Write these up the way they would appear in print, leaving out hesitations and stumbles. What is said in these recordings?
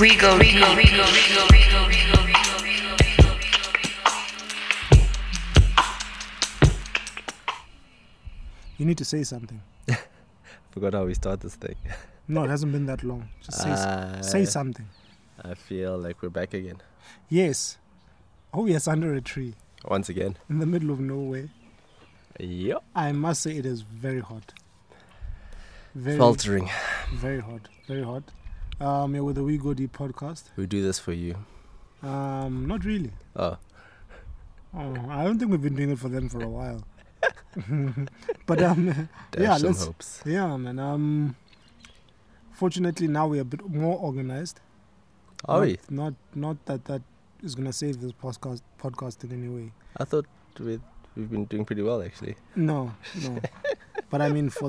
We go deep. You need to say something. I forgot how we start this thing. No, it hasn't been that long. Just say something. I feel like we're back again. Yes. Oh yes, under a tree. Once again. In the middle of nowhere. Yep. I must say it is very hot. Very faltering. Very hot. Very hot. Yeah, with the We Go Deep podcast. We do this for you. Not really. Oh, I don't think we've been doing it for them for a while. But yeah, some hopes. Yeah, man. Fortunately, now we're a bit more organized. Are we? Not that is gonna save this podcast in any way. I thought we've been doing pretty well actually. No, but I mean for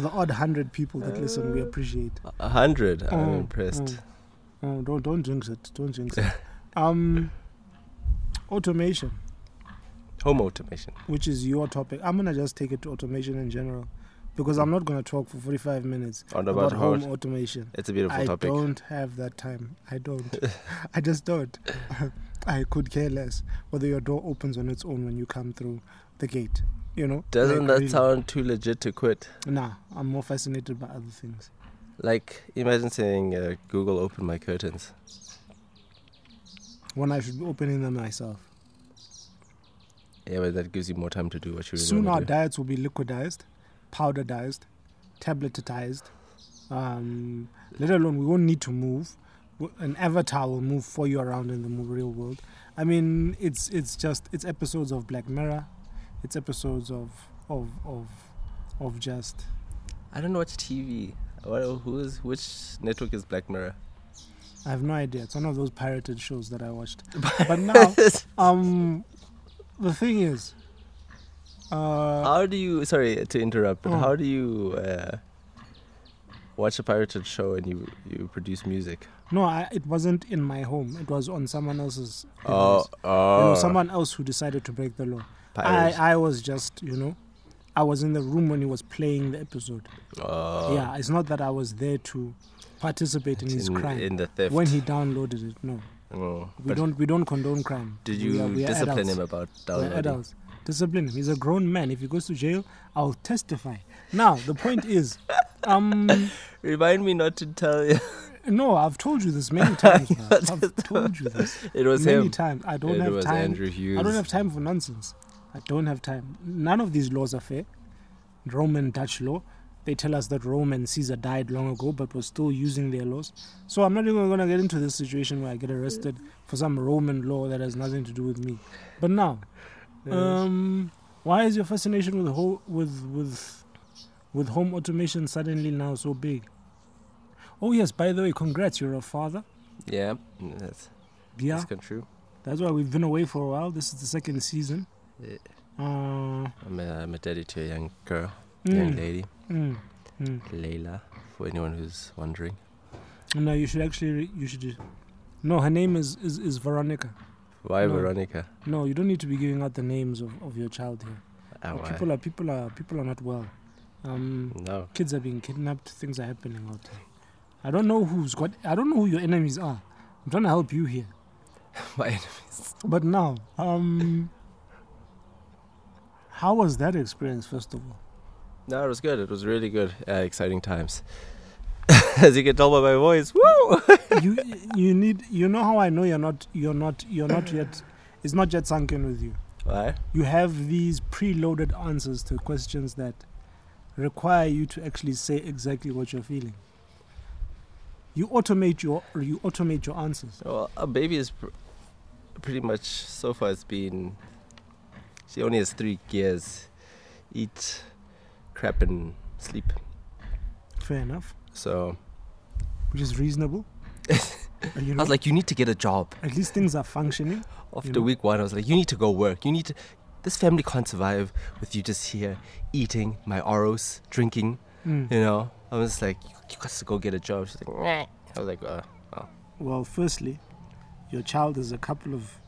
the odd 100 people that listen, we appreciate. 100? I'm impressed. Oh, don't jinx it. Don't jinx it. Automation. Home automation. Which is your topic. I'm gonna just take it to automation in general. Because I'm not going to talk for 45 minutes about home automation. It's a beautiful topic. I don't have that time. I don't. I just don't. I could care less whether your door opens on its own when you come through the gate. You know? Doesn't that sound too legit to quit? Nah, I'm more fascinated by other things. Like, imagine saying, Google, open my curtains. When I should be opening them myself. Yeah, but that gives you more time to do what you really want to do. Soon our diets will be liquidized. Powderized, tabletized, let alone we won't need to move. An avatar will move for you around in the real world. I mean, it's episodes of Black Mirror. It's episodes of just. I don't watch TV. Which network is Black Mirror? I have no idea. It's one of those pirated shows that I watched. But now, the thing is. How do you? Sorry to interrupt, but how do you watch a pirated show and you produce music? No, it wasn't in my home. It was on someone else's. You know, someone else who decided to break the law. I was just, I was in the room when he was playing the episode. Yeah, it's not that I was there to participate in his crime in the theft when he downloaded it. No, we don't condone crime. Did you we are discipline adults. Him about downloading? We're adults. Discipline him. He's a grown man. If he goes to jail, I'll testify. Now, the point is... Remind me not to tell you. No, I've told you this many times. I've told you this. It was many him. Times. I don't it have was time. Andrew Hughes. I don't have time for nonsense. I don't have time. None of these laws are fair. Roman Dutch law. They tell us that Rome and Caesar died long ago, but were still using their laws. So I'm not even going to get into this situation where I get arrested for some Roman law that has nothing to do with me. But now... why is your fascination with home automation suddenly now so big? Oh yes, by the way, congrats, you're a father. Yeah, that's kind of true. That's why we've been away for a while. This is the second season. Yeah. I'm a daddy to a young girl, young lady, Leila. For anyone who's wondering. No, you should actually. No, her name is Veronica. Why no, Veronica? No, you don't need to be giving out the names of your child here. People are not well. No. Kids are being kidnapped. Things are happening out there. I don't know who your enemies are. I'm trying to help you here. My enemies. But now, how was that experience first of all? No, it was good. It was really good. Exciting times. As you can tell by my voice, woo! you need, how I know you're not yet, it's not yet sunk in with you. Why? You have these preloaded answers to questions that require you to actually say exactly what you're feeling. You automate your answers. Well, a baby is pretty much so far. She only has 3 gears: eat, crap, and sleep. Fair enough. So, which is reasonable. I was like, you need to get a job. At least things are functioning. After week 1, I was like, you need to go work. You need to. This family can't survive with you just here eating my Oros, drinking. You know, I was like, you got to go get a job. She's like, meh. I was like, well. Well, firstly, your child is a couple of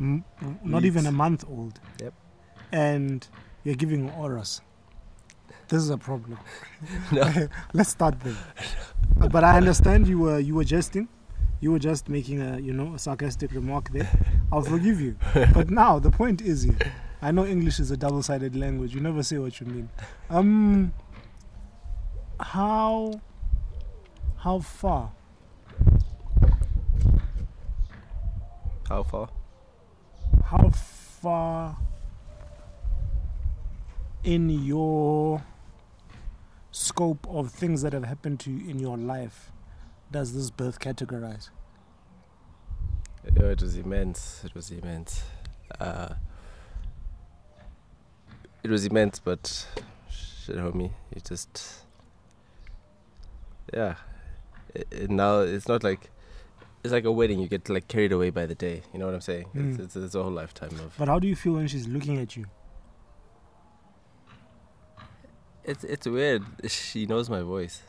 not even a month old. Yep. And you're giving Oros. this is a problem. No. Let's start there. But I understand you were jesting. You were just making a sarcastic remark there. I'll forgive you. But now the point is here. I know English is a double-sided language. You never say what you mean. How far? How far? How far in your scope of things that have happened to you in your life does this birth categorize? It was immense. It was immense, but shit, homie, it just... Yeah. Now, it's not like... It's like a wedding. You get like carried away by the day. You know what I'm saying? Mm. It's a whole lifetime of... But how do you feel when she's looking at you? It's weird. She knows my voice.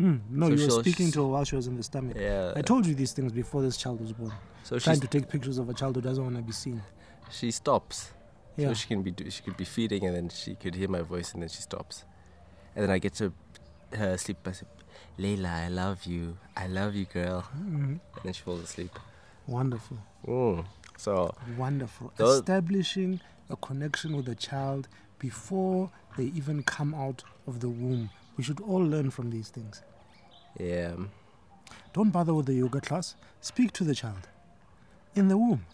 Mm. No, so you were speaking to her while she was in the stomach. Yeah. I told you these things before this child was born. So she's trying to take pictures of a child who doesn't want to be seen. She stops. Yeah. So she could be feeding, and then she could hear my voice, and then she stops. And then I get to her sleep. I say, Leila, I love you, girl. Mm-hmm. And then she falls asleep. Wonderful. Mm. So wonderful. Establishing a connection with the child before they even come out of the womb. We should all learn from these things. Yeah. Don't bother with the yoga class. Speak to the child in the womb.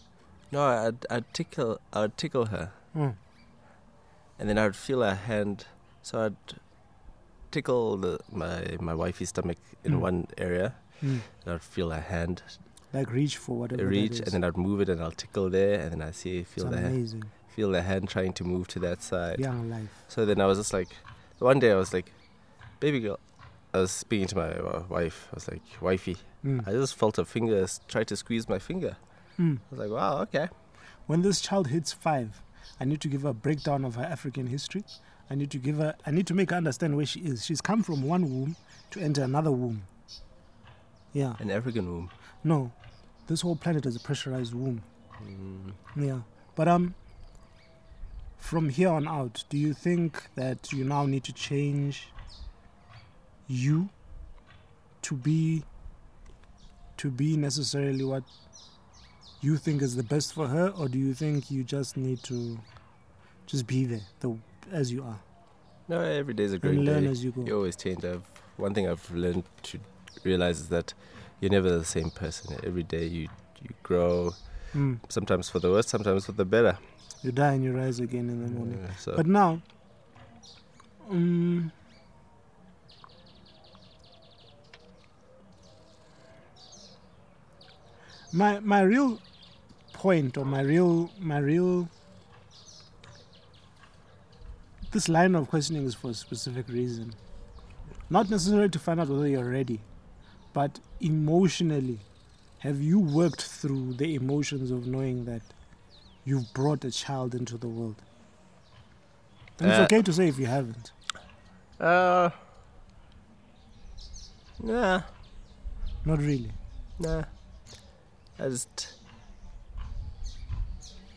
No, I'd tickle her. Mm. And then I'd feel her hand. So I'd tickle my wifey's stomach in one area. Mm. And I'd feel her hand. Like reach for whatever. Reach, and then I'd move it, and I'll tickle there, and then I feel the hand. Feel the hand trying to move to that side. Young life. So then I was just like, one day I was like, baby girl. I was speaking to my wife. I was like, wifey. Mm. I just felt her fingers try to squeeze my finger. Mm. I was like, wow, okay. When this child hits 5, I need to give her a breakdown of her African history. I need to make her understand where she is. She's come from one womb to enter another womb. Yeah. An African womb. No, this whole planet is a pressurized womb. Mm. Yeah, but from here on out, do you think that you now need to change you to be necessarily what you think is the best for her, or do you think you just need to just be there as you are? No, every day is a great day. Learn as you go. You always change. One thing I've learned to realize is that you're never the same person. Every day you grow, sometimes for the worse, sometimes for the better. You die and you rise again in the morning. Yeah, so. But now, my real point, or my real this line of questioning is for a specific reason. Not necessarily to find out whether you're ready, but emotionally, have you worked through the emotions of knowing that you've brought a child into the world? And it's okay to say if you haven't. Nah. Not really? Nah.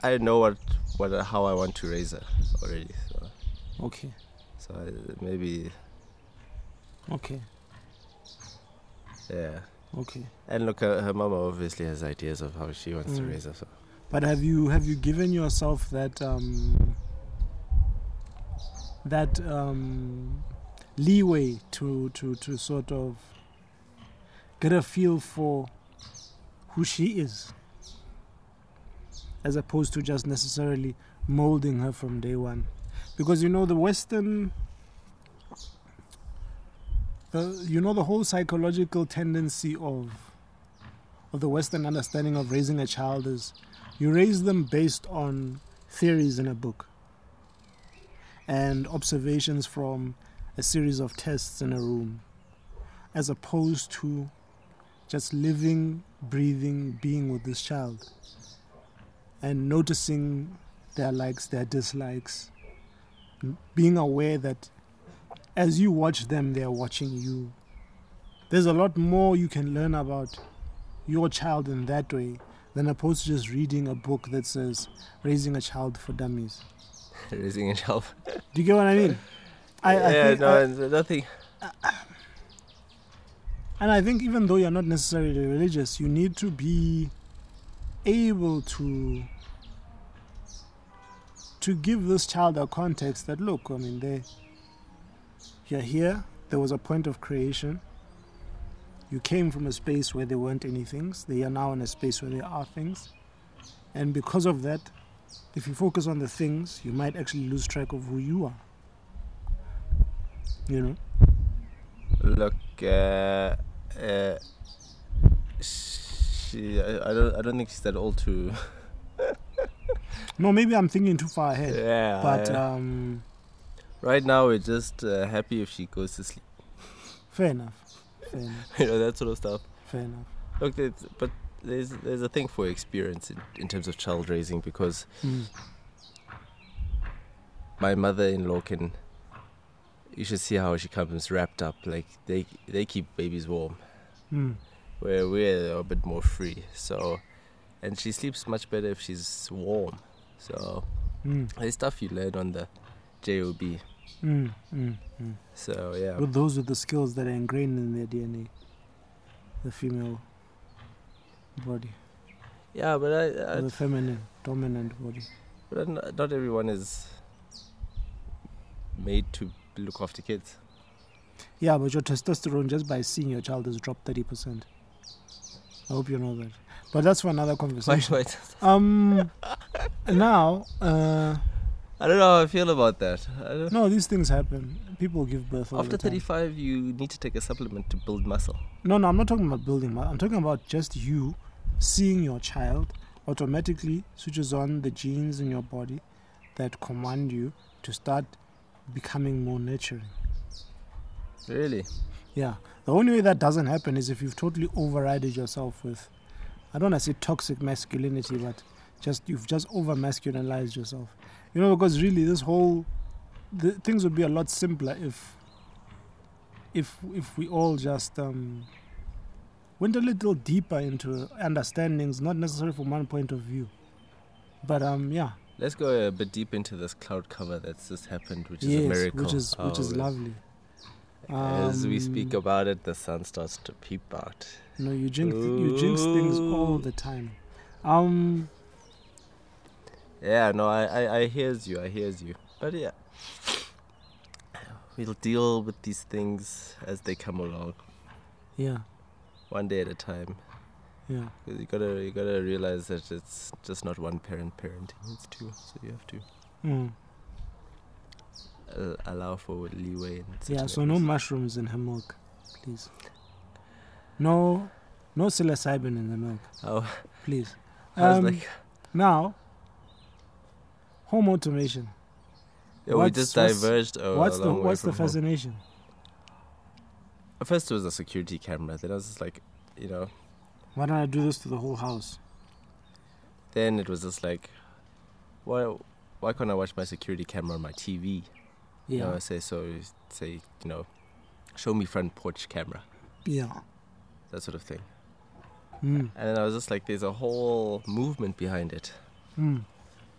I know how I want to raise her already. So. Okay. So maybe. Okay. Yeah. Okay. And look, her mama obviously has ideas of how she wants to raise her. So. But have you given yourself that leeway to sort of get a feel for who she is, as opposed to just necessarily molding her from day one? Because the whole psychological tendency of the Western understanding of raising a child is you raise them based on theories in a book and observations from a series of tests in a room, as opposed to just living, breathing, being with this child and noticing their likes, their dislikes, being aware that as you watch them, they're watching you. There's a lot more you can learn about your child in that way than opposed to just reading a book that says, Raising a Child for Dummies. Raising a Child. Do you get what I mean? I think. And I think even though you're not necessarily religious, you need to be able to give this child a context that, look, I mean, you're here, there was a point of creation, you came from a space where there weren't any things, they are now in a space where there are things, and because of that, if you focus on the things, you might actually lose track of who you are, you know? Look, I don't think she's that old to... No, maybe I'm thinking too far ahead. Yeah. But right now we're just happy if she goes to sleep. Fair enough. You know, that sort of stuff. Fair enough. Look, but there's a thing for experience in terms of child raising, because my mother-in-law can. You should see how she comes wrapped up. Like they keep babies warm, where we're a bit more free. So. And she sleeps much better if she's warm. So there's stuff you learn on the JOB. So, yeah. But those are the skills that are ingrained in their DNA, the female body. Yeah, but the feminine, dominant body. But not everyone is made to look after kids. Yeah, but your testosterone, just by seeing your child, has dropped 30%. I hope you know that. But that's for another conversation. Wait. Now... I don't know how I feel about that. No, these things happen. People give birth all the time. After 35, you need to take a supplement to build muscle. No, I'm not talking about building muscle. I'm talking about just you seeing your child automatically switches on the genes in your body that command you to start becoming more nurturing. Really? Yeah. The only way that doesn't happen is if you've totally overridden yourself with... I don't want to say toxic masculinity, but you've just over-masculinized yourself. You know, because really things would be a lot simpler if we all just went a little deeper into understandings, not necessarily from one point of view. But yeah. Let's go a bit deep into this cloud cover that's just happened, which is a miracle. Which is lovely. As we speak about it, the sun starts to peep out. No, you jinx things all the time. Yeah, no, I hears you. But yeah, we'll deal with these things as they come along. Yeah. One day at a time. Yeah. You gotta realize that it's just not one parent parenting. It's two, so you have to. Allow for leeway. So no mushrooms in her milk, please. No psilocybin in the milk. Oh, please. Now, home automation. Yeah, we just diverged. What's the fascination? At first, it was a security camera. Then I was just like, you know, why don't I do this to the whole house? Then it was just like, why can't I watch my security camera on my TV? Yeah. You know, I say, you know, show me front porch camera. Yeah. That sort of thing. And then I was just like, there's a whole movement behind it. And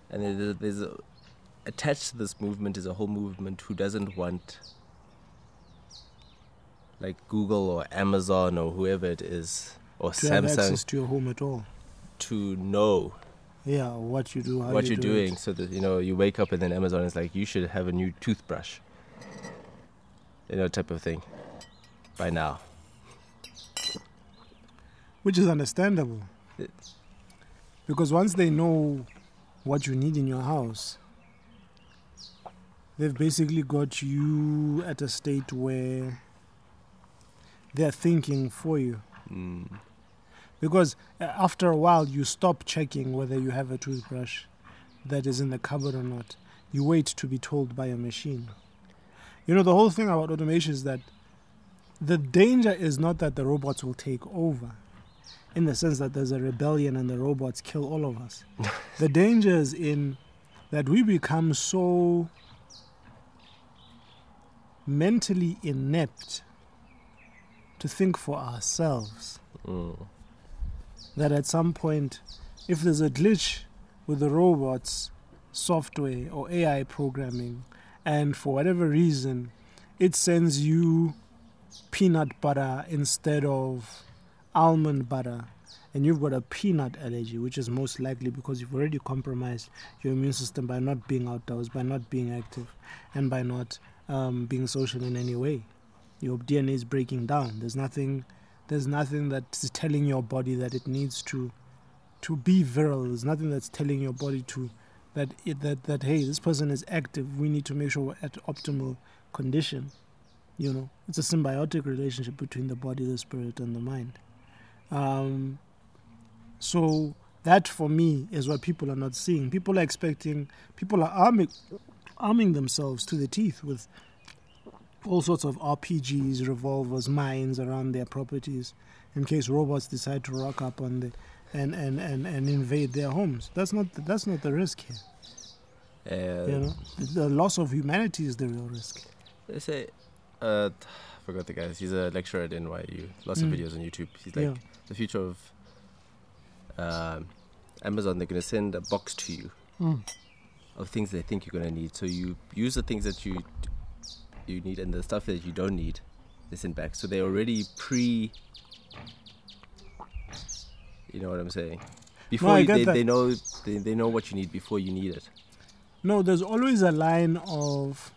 there's attached to this movement is a whole movement who doesn't want, like, Google or Amazon or whoever it is, or Samsung, have access to your home at all. To know. Yeah, what you do, how what you're doing, so that, you know, you wake up and then Amazon is like, you should have a new toothbrush, you know, type of thing, by now. Which is understandable, because once they know what you need in your house, they've basically got you at a state where they're thinking for you. Because after a while, you stop checking whether you have a toothbrush that is in the cupboard or not. You wait to be told by a machine. You know, the whole thing about automation is that the danger is not that the robots will take over, in the sense that there's a rebellion and the robots kill all of us. The danger is in that we become so mentally inept to think for ourselves. That at some point, if there's a glitch with the robot's software or AI programming, and for whatever reason, it sends you peanut butter instead of almond butter, and you've got a peanut allergy, which is most likely because you've already compromised your immune system by not being outdoors, by not being active, and by not being social in any way. Your DNA is breaking down. There's nothing that's telling your body that it needs to be virile. There's nothing that's telling your body that hey, this person is active. We need to make sure we're at optimal condition. You know, it's a symbiotic relationship between the body, the spirit, and the mind. So that for me is what people are not seeing. People are expecting, people are arming themselves to the teeth with all sorts of RPGs, revolvers, mines around their properties in case robots decide to rock up on the and invade their homes. That's not the risk here. You know, the loss of humanity is the real risk. They say, I forgot the guy. He's a lecturer at NYU. Lots of videos on YouTube. He's like, the future of Amazon, they're going to send a box to you of things they think you're going to need. So you use the things that you need, and the stuff that you don't need, they send back. So they're already you know what I'm saying? Before they know what you need before you need it. No, there's always a line of...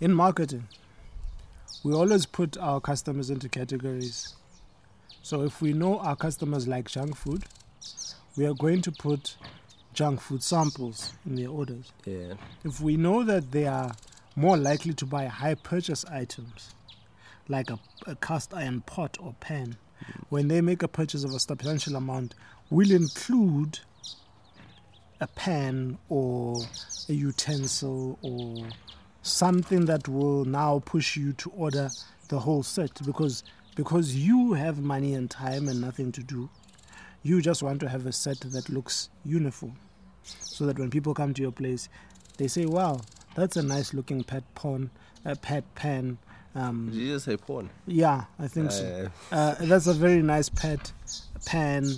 In marketing, we always put our customers into categories. So if we know our customers like junk food, we are going to put junk food samples in their orders. Yeah. If we know that they are more likely to buy high purchase items, like a cast iron pot or pan, when they make a purchase of a substantial amount, we'll include a pan or a utensil or something that will now push you to order the whole set, because you have money and time and nothing to do. You just want to have a set that looks uniform, so that when people come to your place, they say, wow, that's a nice looking pet pan. Did you just say porn? Yeah, I think so. That's a very nice pet pan.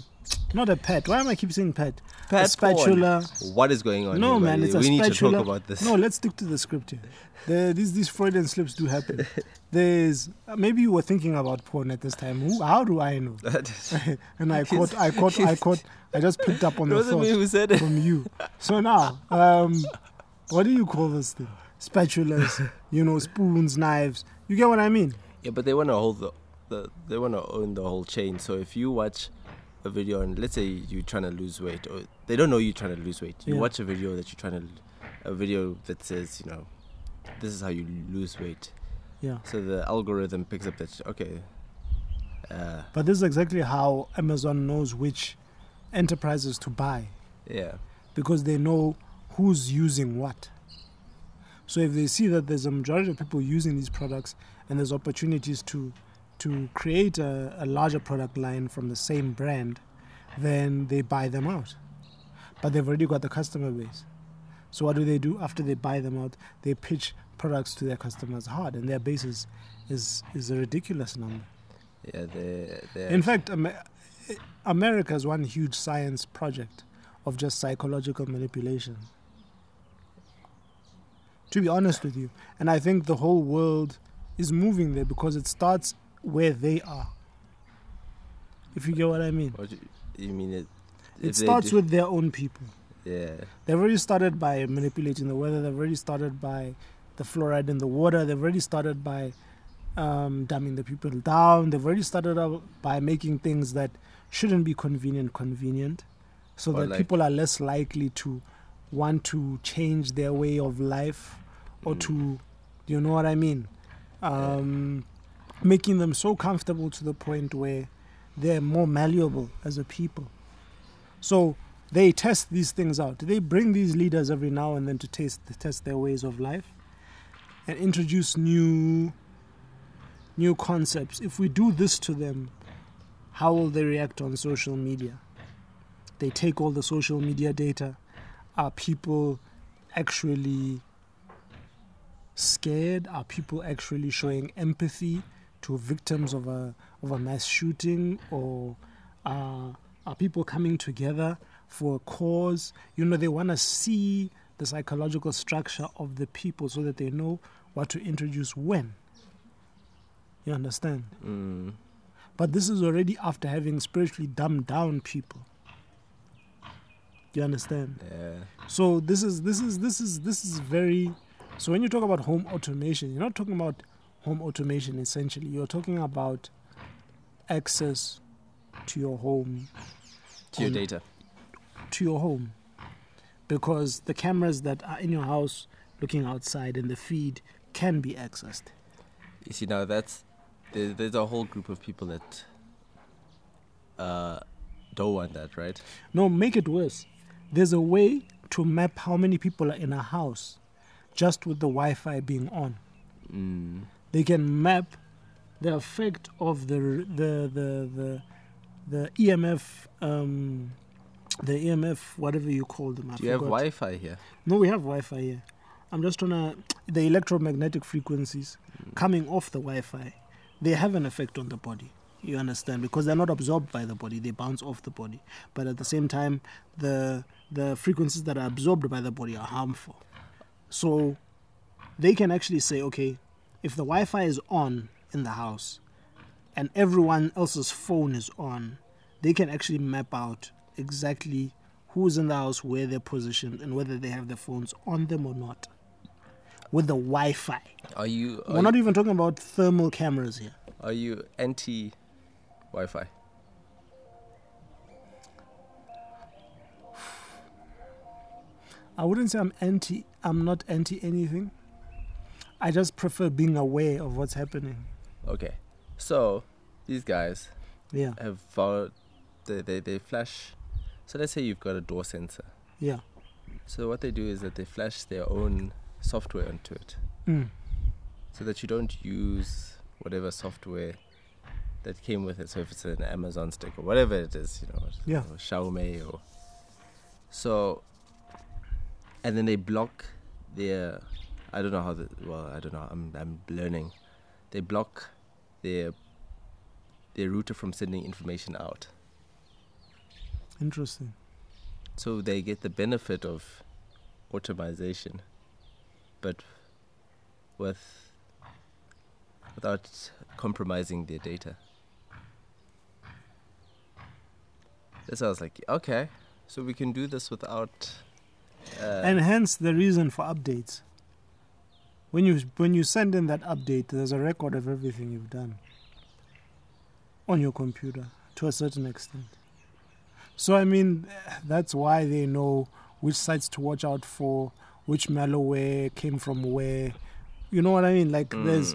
Not a pet. Why am I keep saying pet? Pet a spatula. Porn. What is going on? No, here, man, it's a spatula. We need to talk about this. No, let's stick to the script here. These Freudian slips do happen. There's maybe you were thinking about porn at this time. How do I know? And I caught. I just picked up on the thought who said it. From you. So now, what do you call this thing? Spatulas, spoons, knives. You get what I mean? Yeah, but they want to hold they want to own the whole chain. So if you watch a video and let's say you're trying to lose weight, or they don't know you're trying to lose weight. You watch a video that says, this is how you lose weight. Yeah. So the algorithm picks up that okay. But this is exactly how Amazon knows which enterprises to buy. Yeah. Because they know who's using what. So if they see that there's a majority of people using these products and there's opportunities to create a larger product line from the same brand, then they buy them out. But they've already got the customer base. So what do they do after they buy them out? They pitch products to their customers hard, and their base is a ridiculous number. Yeah, in fact, America is one huge science project of just psychological manipulation. To be honest with you, and I think the whole world is moving there because it starts where they are. If you get what I mean. What do you mean? It starts with their own people. Yeah. They've already started by manipulating the weather. They've already started by the fluoride in the water. They've already started by dumbing the people down. They've already started out by making things that shouldn't be convenient, so that people are less likely to want to change their way of life or to, you know what I mean? Making them so comfortable to the point where they're more malleable as a people. So they test these things out. They bring these leaders every now and then to test their ways of life and introduce new concepts. If we do this to them, how will they react on social media? They take all the social media data. Are people actually scared? Are people actually showing empathy to victims of a mass shooting, or are people coming together for a cause? They want to see the psychological structure of the people so that they know what to introduce when. You understand? Mm. But this is already after having spiritually dumbed down people. You understand? Yeah. So this is very. So when you talk about home automation, you're not talking about home automation essentially. You're talking about access to your home, to your data, to your home, because the cameras that are in your house looking outside and the feed can be accessed. You see, now there's a whole group of people that don't want that, right? No, make it worse. There's a way to map how many people are in a house just with the Wi-Fi being on. Mm. They can map the effect of the EMF, the EMF, whatever you call them. Do you have Wi-Fi here? No, we have Wi-Fi here. I'm just trying to... The electromagnetic frequencies coming off the Wi-Fi, they have an effect on the body. You understand? Because they're not absorbed by the body. They bounce off the body. But at the same time, the frequencies that are absorbed by the body are harmful. So they can actually say, okay, if the Wi-Fi is on in the house and everyone else's phone is on, they can actually map out exactly who's in the house, where they're positioned, and whether they have their phones on them or not. With the Wi-Fi. We're not even talking about thermal cameras here. Are you anti-Wi-Fi? I wouldn't say I'm not anti anything. I just prefer being aware of what's happening. Okay. So these guys have found they flash. So let's say you've got a door sensor. Yeah. So what they do is that they flash their own software onto it. Mm. So that you don't use whatever software that came with it. So if it's an Amazon stick or whatever it is, you know, or Xiaomi or... So... And then they block their... I don't know how the... Well, I don't know. I'm learning. They block their router from sending information out. Interesting. So they get the benefit of automation, but without compromising their data. This I was like, okay, so we can do this without... and hence the reason for updates. When you send in that update, there's a record of everything you've done on your computer to a certain extent. So I mean, that's why they know which sites to watch out for, which malware came from where. You know what I mean? Like there's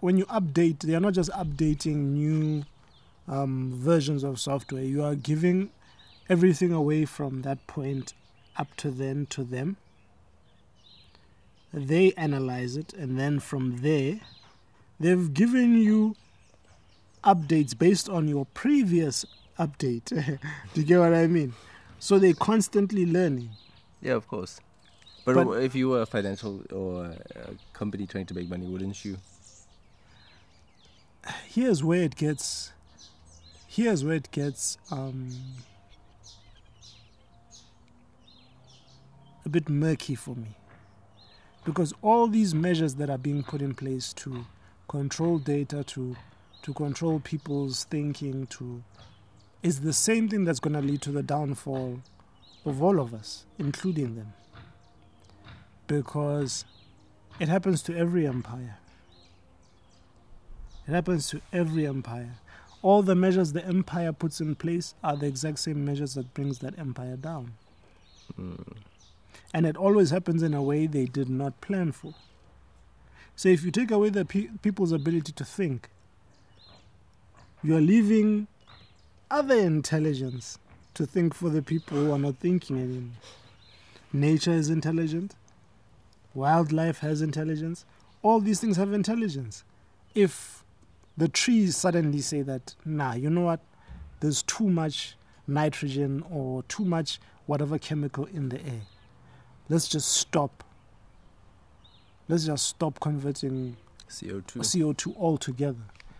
when you update, they are not just updating new versions of software. You are giving everything away from that point up to then to them. They analyze it, and then from there, they've given you updates based on your previous update. Do you get what I mean? So they're constantly learning. Yeah, of course. But if you were a financial or a company trying to make money, wouldn't you? Here's where it gets a bit murky for me. Because all these measures that are being put in place to control data, to control people's thinking, is the same thing that's going to lead to the downfall of all of us, including them. Because it happens to every empire. All the measures the empire puts in place are the exact same measures that brings that empire down. Mm. And it always happens in a way they did not plan for. So if you take away the people's ability to think, you're leaving other intelligence to think for the people who are not thinking anymore. Nature is intelligent. Wildlife has intelligence. All these things have intelligence. If the trees suddenly say that, nah, you know what? There's too much nitrogen or too much whatever chemical in the air. Let's just stop. Converting CO2 altogether.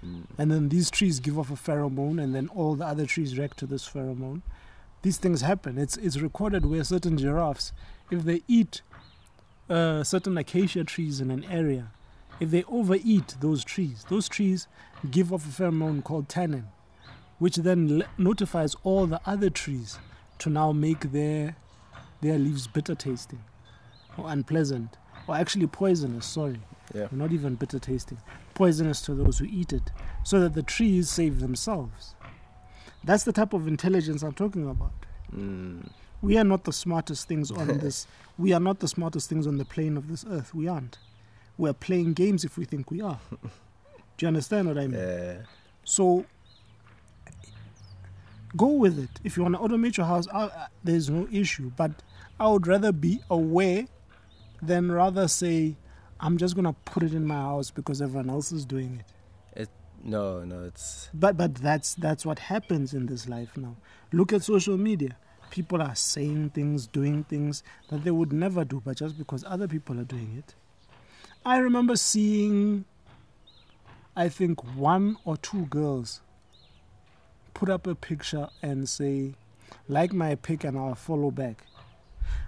Mm. And then these trees give off a pheromone, and then all the other trees react to this pheromone. these things happen. It's recorded where certain giraffes, if they eat certain acacia trees in an area, if they overeat those trees give off a pheromone called tannin, which then notifies all the other trees to now make their leaves bitter tasting or unpleasant, or actually poisonous, not even bitter tasting, poisonous to those who eat it, so that the trees save themselves. That's the type of intelligence I'm talking about. Mm. We are not the smartest things on this. We are not the smartest things on the plane of this earth. We aren't. We're playing games if we think we are. Do you understand what I mean? Yeah. So go with it. If you want to automate your house, there's no issue. But I would rather be aware than rather say, I'm just going to put it in my house because everyone else is doing it. It's... But that's what happens in this life now. Look at social media. People are saying things, doing things that they would never do, but just because other people are doing it. I remember seeing, I think, one or two girls put up a picture and say, like my pic and I'll follow back.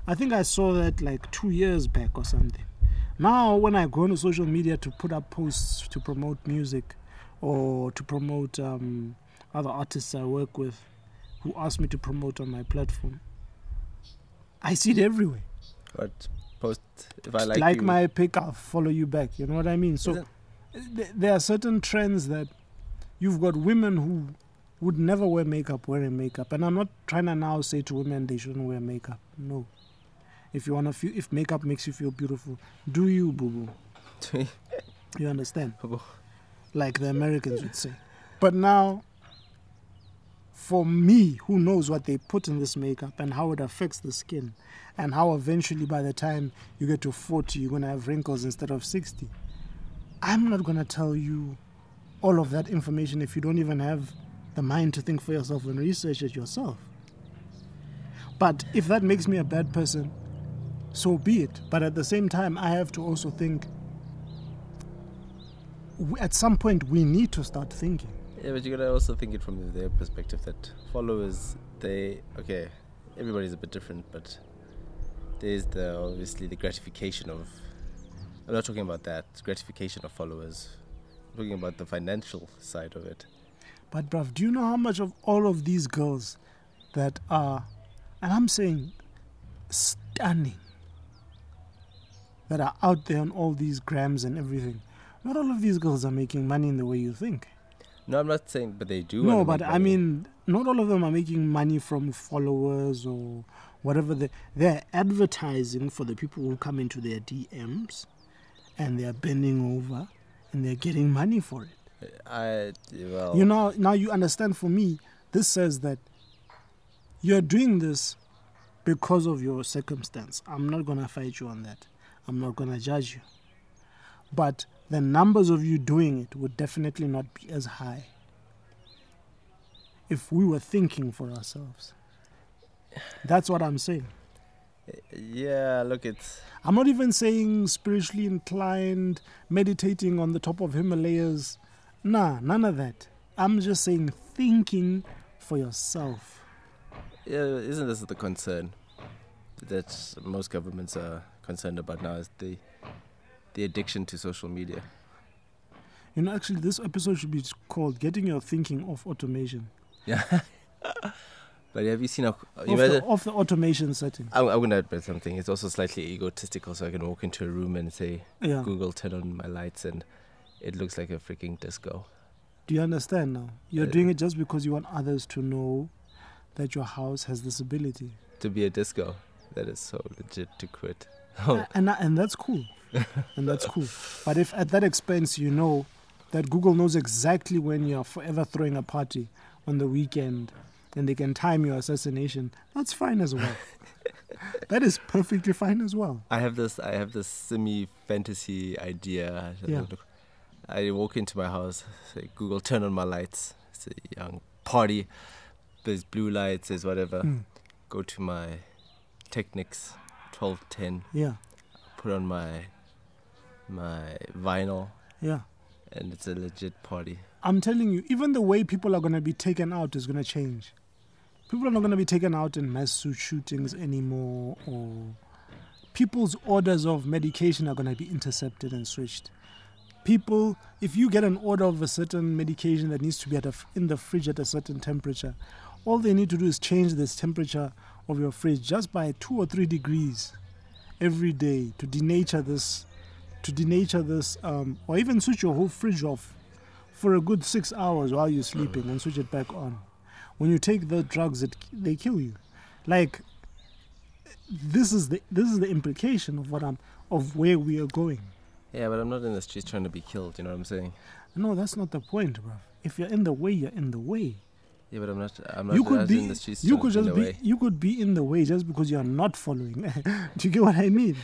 I think I saw that like 2 years back or something. Now when I go on social media to put up posts to promote music or to promote other artists I work with who ask me to promote on my platform, I see it everywhere. What post? If I like you, my pic, I'll follow you back. You know what I mean? So there are certain trends that you've got women who would never wear makeup, wearing makeup. And I'm not trying to now say to women they shouldn't wear makeup. No. If you wanna feel, if makeup makes you feel beautiful, do you, boo-boo. You understand? Like the Americans would say. But now, for me, who knows what they put in this makeup and how it affects the skin and how eventually by the time you get to 40, you're going to have wrinkles instead of 60. I'm not going to tell you all of that information if you don't even have the mind to think for yourself and research it yourself. But if that makes me a bad person, so be it. But at the same time, I have to also think, at some point, we need to start thinking. Yeah, but you gotta also think it from their perspective, that followers, everybody's a bit different, but there's obviously the gratification of, I'm not talking about that, gratification of followers. I'm talking about the financial side of it. But bruv, do you know how much of all of these girls that are, and I'm saying stunning, that are out there on all these grams and everything, not all of these girls are making money in the way you think. No, I'm not saying, but they do. No, but I mean, not all of them are making money from followers or whatever. They're advertising for the people who come into their DMs and they're bending over and they're getting money for it. You know, now you understand, for me, this says that you're doing this because of your circumstance. I'm not going to fight you on that. I'm not going to judge you. But the numbers of you doing it would definitely not be as high if we were thinking for ourselves. That's what I'm saying. Yeah, look, I'm not even saying spiritually inclined, meditating on the top of Himalayas. Nah, none of that. I'm just saying thinking for yourself. Yeah, isn't this the concern that most governments are concerned about now, is the addiction to social media? You know, actually, this episode should be called Getting Your Thinking Off Automation. Yeah. But have you seen how... Off the automation setting. I'm going to admit something. It's also slightly egotistical, so I can walk into a room and say, Google, turn on my lights, and it looks like a freaking disco. Do you understand now? You're doing it just because you want others to know that your house has this ability to be a disco. That is so legit to quit. And that's cool. And that's cool. But if at that expense, you know that Google knows exactly when you're forever throwing a party on the weekend and they can time your assassination, that's fine as well. That is perfectly fine as well. I have this semi-fantasy idea. Yeah. I walk into my house, say, Google, turn on my lights. It's a young party. There's blue lights, there's whatever. Mm. Go to my Technics 1210. Yeah. Put on my vinyl. Yeah. And it's a legit party. I'm telling you, even the way people are going to be taken out is going to change. people are not going to be taken out in mass shootings anymore, or people's orders of medication are going to be intercepted and switched. People, if you get an order of a certain medication that needs to be in the fridge at a certain temperature, all they need to do is change this temperature of your fridge just by 2 or 3 degrees every day to denature this, or even switch your whole fridge off for a good 6 hours while you're sleeping and switch it back on. When you take the drugs, they kill you. Like, this is the implication of where we are going. Yeah, but I'm not in the streets trying to be killed. You know what I'm saying? No, that's not the point, bro. If you're in the way, you're in the way. Yeah, but I'm not. You could be in the way just because you're not following. Do you get what I mean?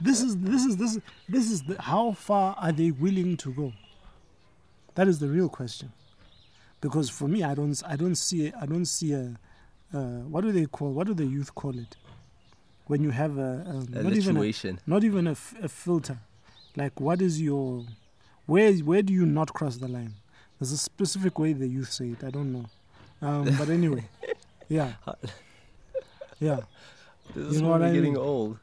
This is how far are they willing to go? That is the real question. Because for me, I don't see a what do the youth call it? When you have a not lituation. Not even a filter. Like, what is your, where do you not cross the line? There's a specific way the youth say it. I don't know. But anyway, yeah. Yeah. This is when we're getting old.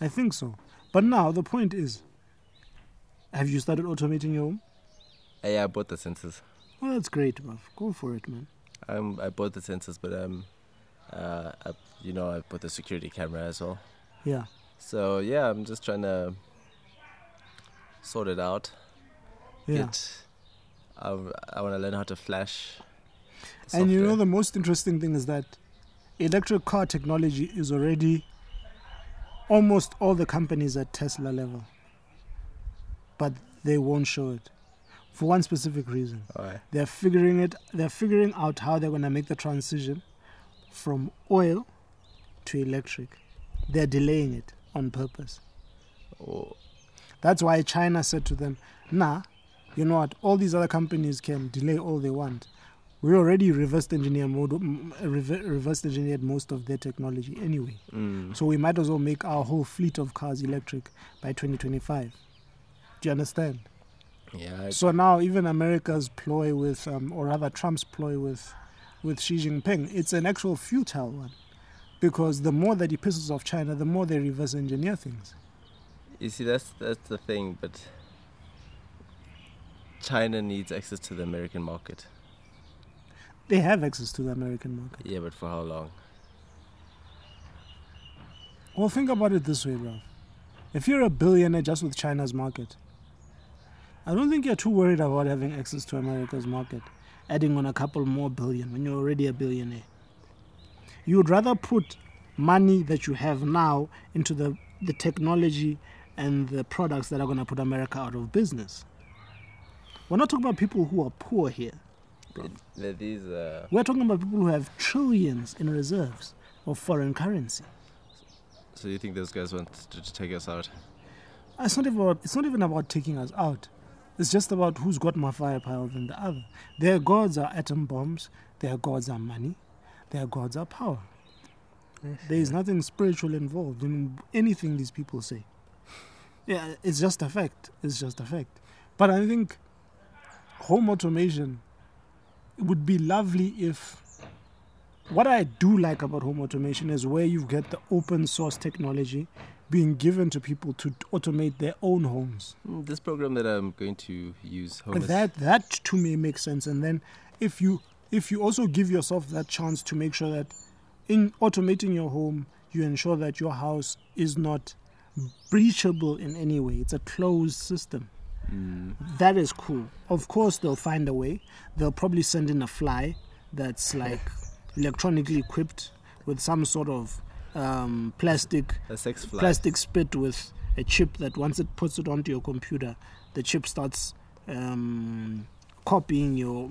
I think so. But now, the point is, have you started automating your home? Yeah, I bought the sensors. Well, that's great, bruv. Go for it, man. I bought the sensors, but I put the security camera as well. Yeah. So, yeah, I'm just trying to sort it out. Yeah. I want to learn how to flash the software. And you know, the most interesting thing is that electric car technology is already almost all the companies at Tesla level. But they won't show it. For one specific reason. Right. They're figuring out how they're going to make the transition from oil to electric. They're delaying it on purpose. Oh. That's why China said to them, nah, you know what, all these other companies can delay all they want. We already reverse engineered most of their technology anyway. Mm. So we might as well make our whole fleet of cars electric by 2025. Do you understand? Yeah. So now even America's ploy with, or rather Trump's ploy with Xi Jinping, it's an actual futile one, because the more that he pisses off China, the more they reverse engineer things. You see, that's the thing, but China needs access to the American market. They have access to the American market. Yeah, but for how long? Well, think about it this way, bro. If you're a billionaire just with China's market, I don't think you're too worried about having access to America's market, adding on a couple more billion when you're already a billionaire. You would rather put money that you have now into the technology and the products that are going to put America out of business. We're not talking about people who are poor here. We're talking about people who have trillions in reserves of foreign currency. So you think those guys want to take us out? It's not even about taking us out. It's just about who's got more firepower than the other. Their gods are atom bombs. Their gods are money. Their gods are power. There is nothing spiritual involved in anything these people say. Yeah, it's just a fact. But I think home automation, it would be lovely if... What I do like about home automation is where you get the open source technology being given to people to automate their own homes. This program that I'm going to use, Home, that to me makes sense. And then if you also give yourself that chance to make sure that in automating your home, you ensure that your house is not breachable in any way. It's a closed system. Mm. That is cool. Of course, they'll find a way. They'll probably send in a fly that's like electronically equipped with some sort of plastic spit with a chip that once it puts it onto your computer, the chip starts copying your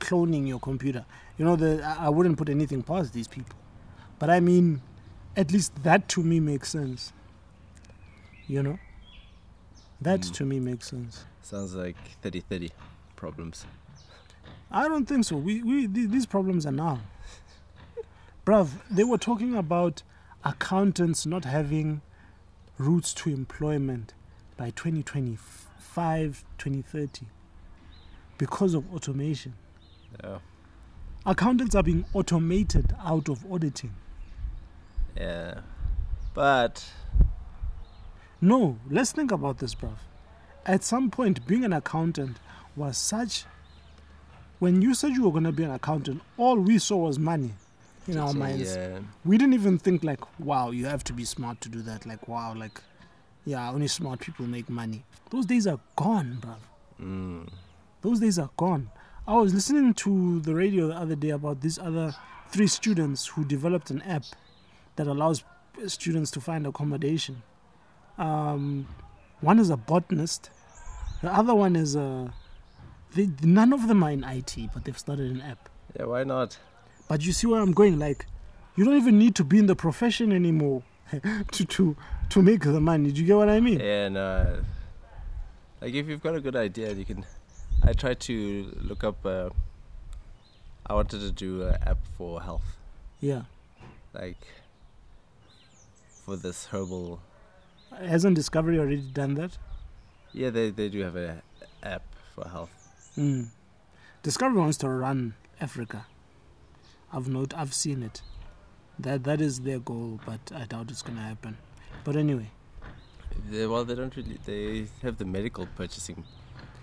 cloning your computer. You know, I wouldn't put anything past these people, but I mean, at least that to me makes sense. You know, that to me makes sense. Sounds like 30-30 problems. I don't think so. These problems are now. Bruv, they were talking about accountants not having routes to employment by 2025, 2030 because of automation. Yeah. Accountants are being automated out of auditing. Yeah, but... No, let's think about this, bruv. At some point, being an accountant was such... When you said you were going to be an accountant, all we saw was money in our minds. Yeah. We didn't even think like, wow, you have to be smart to do that. Like, wow, like, yeah, only smart people make money. Those days are gone, bruv. Mm. Those days are gone. I was listening to the radio the other day about these other three students who developed an app that allows students to find accommodation. One is a botanist. The other one is a... none of them are in IT, but they've started an app. Yeah, why not? But you see where I'm going? Like, you don't even need to be in the profession anymore to make the money. Do you get what I mean? Yeah, no. Like, if you've got a good idea, you can... I tried to look up... I wanted to do an app for health. Yeah. Like, for this herbal... Hasn't Discovery already done that? Yeah, they do have an app for health. Mm. Discovery wants to run Africa. I've seen it. That is their goal, but I doubt it's going to happen. But anyway. They don't really... They have the medical purchasing.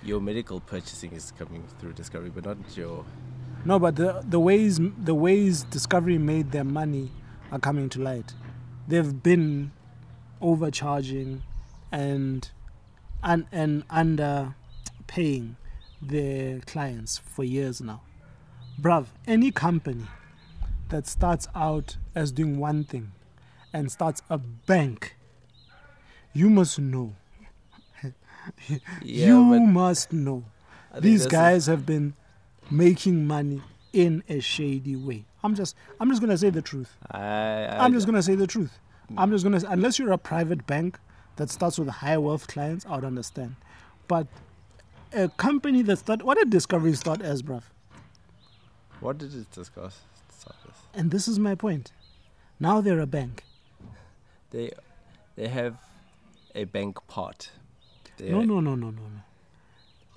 Your medical purchasing is coming through Discovery, but not your... No, but the ways Discovery made their money are coming to light. They've been... overcharging and underpaying their clients for years now. Bruv, any company that starts out as doing one thing and starts a bank, you must know. These guys have been making money in a shady way. I'm just gonna say the truth. I'm just going to say, unless you're a private bank that starts with high wealth clients, I would understand. But a company that started... What did Discovery start as, bruv? What did it start as? And this is my point. Now they're a bank. They have a bank part. No.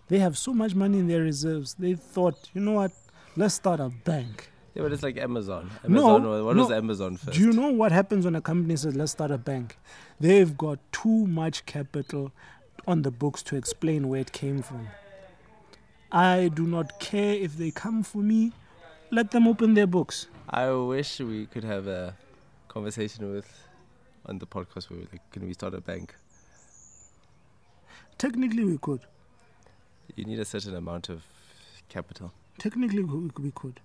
They have so much money in their reserves. They thought, you know what? Let's start a bank. Yeah, but it's like Amazon. What was Amazon first? Do you know what happens when a company says, let's start a bank? They've got too much capital on the books to explain where it came from. I do not care if they come for me. Let them open their books. I wish we could have a conversation on the podcast where we're like, can we start a bank? Technically, we could. You need a certain amount of capital. Technically, we could.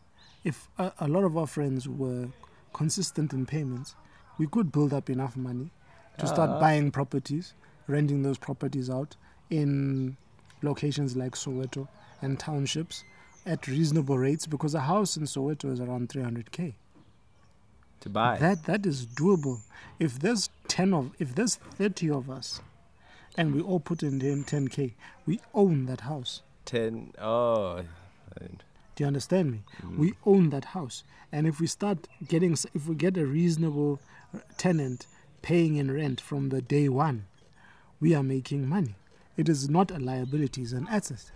If a lot of our friends were consistent in payments, we could build up enough money to start buying properties, renting those properties out in locations like Soweto and townships at reasonable rates, because a house in Soweto is around 300K. To buy. That is doable. If there's 30 of us and we all put in 10K, we own that house. Do you understand me? Mm. We own that house. And if we get a reasonable tenant paying in rent from the day one, we are making money. It is not a liability, it's an asset.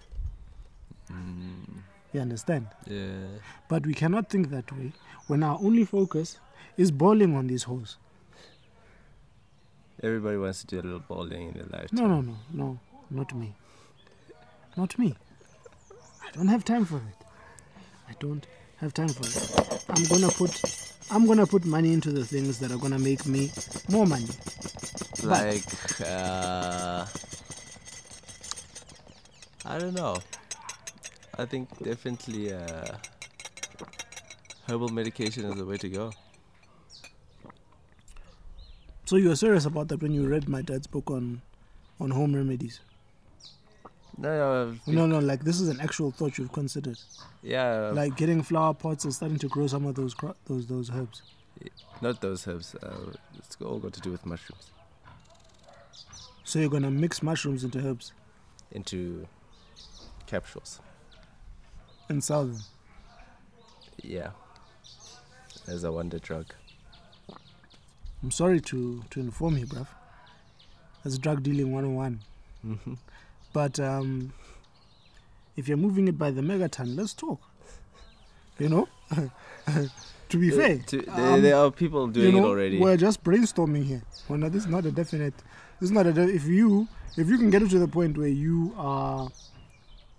Mm. You understand? Yeah. But we cannot think that way when our only focus is bowling on these hoes. Everybody wants to do a little bowling in their lifetime. No, not me. Not me. I don't have time for it. I'm gonna put money into the things that are gonna make me more money. Like, I don't know. I think definitely herbal medication is the way to go. So you were serious about that when you read my dad's book on home remedies? No, like this is an actual thought you've considered. Yeah. Like getting flower pots and starting to grow some of those herbs. Not those herbs. It's all got to do with mushrooms. So you're going to mix mushrooms into herbs? Into capsules. And sell them? Yeah. As a wonder drug. I'm sorry to inform you, bruv. That's drug dealing 101. Mm-hmm. But if you're moving it by the megaton, let's talk. you know. To be fair, there are people doing it already. We're just brainstorming here. Well, no, this is not a definite. This is not a if you can get it to the point where you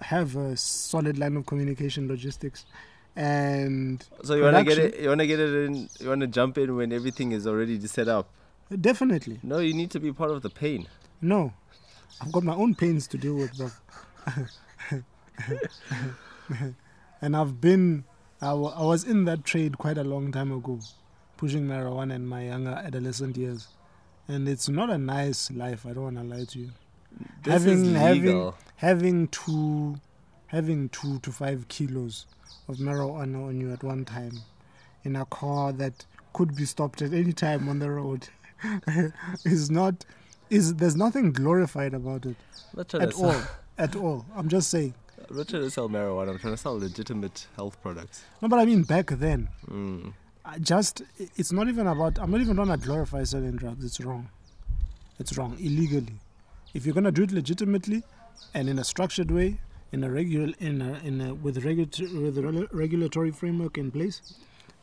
have a solid line of communication, logistics, and so you want to get it. You want to get it in. You want to jump in when everything is already set up. Definitely. No, you need to be part of the pain. No, I've got my own pains to deal with, and I've been. I was in that trade quite a long time ago, pushing marijuana in my younger adolescent years, and it's not a nice life. I don't want to lie to you. This is legal. Having 2 to 5 kilos of marijuana on you at one time, in a car that could be stopped at any time on the road, there's nothing glorified about it at all. I'm just saying. I'm not trying to sell marijuana. I'm trying to sell legitimate health products. No, but I mean back then. Mm. It's not even about... I'm not even going to glorify selling drugs. It's wrong. It's wrong. Illegally. If you're going to do it legitimately and in a structured way, with a regulatory framework in place,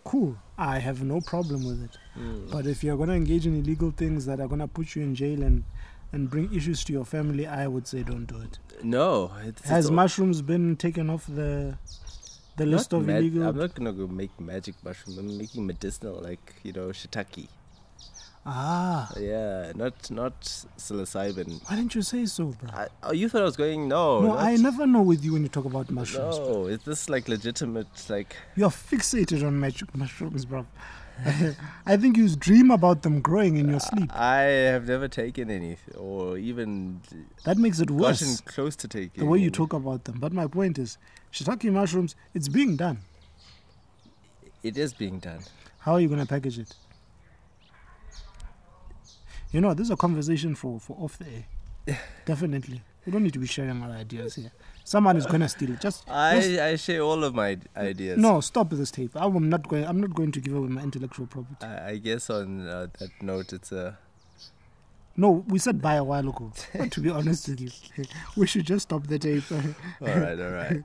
cool. I have no problem with it. Mm. But if you're going to engage in illegal things that are going to put you in jail and bring issues to your family, I would say don't do it. No. Has mushrooms been taken off the list of illegal? I'm not going to go make magic mushrooms. I'm making medicinal, like, you know, shiitake. Ah. Yeah, not psilocybin. Why didn't you say so, bro? You thought I was going, no. No, I never know with you when you talk about mushrooms. No, is this like legitimate, like... You're fixated on magic mushrooms, bro. I think you dream about them growing in your sleep. I have never taken any, or even... That makes it worse. Gotten close to taking. The way you talk about them. But my point is, shiitake mushrooms, it's being done. It is being done. How are you going to package it? You know, this is a conversation for off the air. Definitely. We don't need to be sharing our ideas here. Someone is going to steal it. I share all of my ideas. No, stop this tape. I'm not going to give away my intellectual property. I guess on that note, it's a... No, we said bye a while ago. But to be honest with you, we should just stop the tape. All right.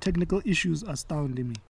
Technical issues astound me.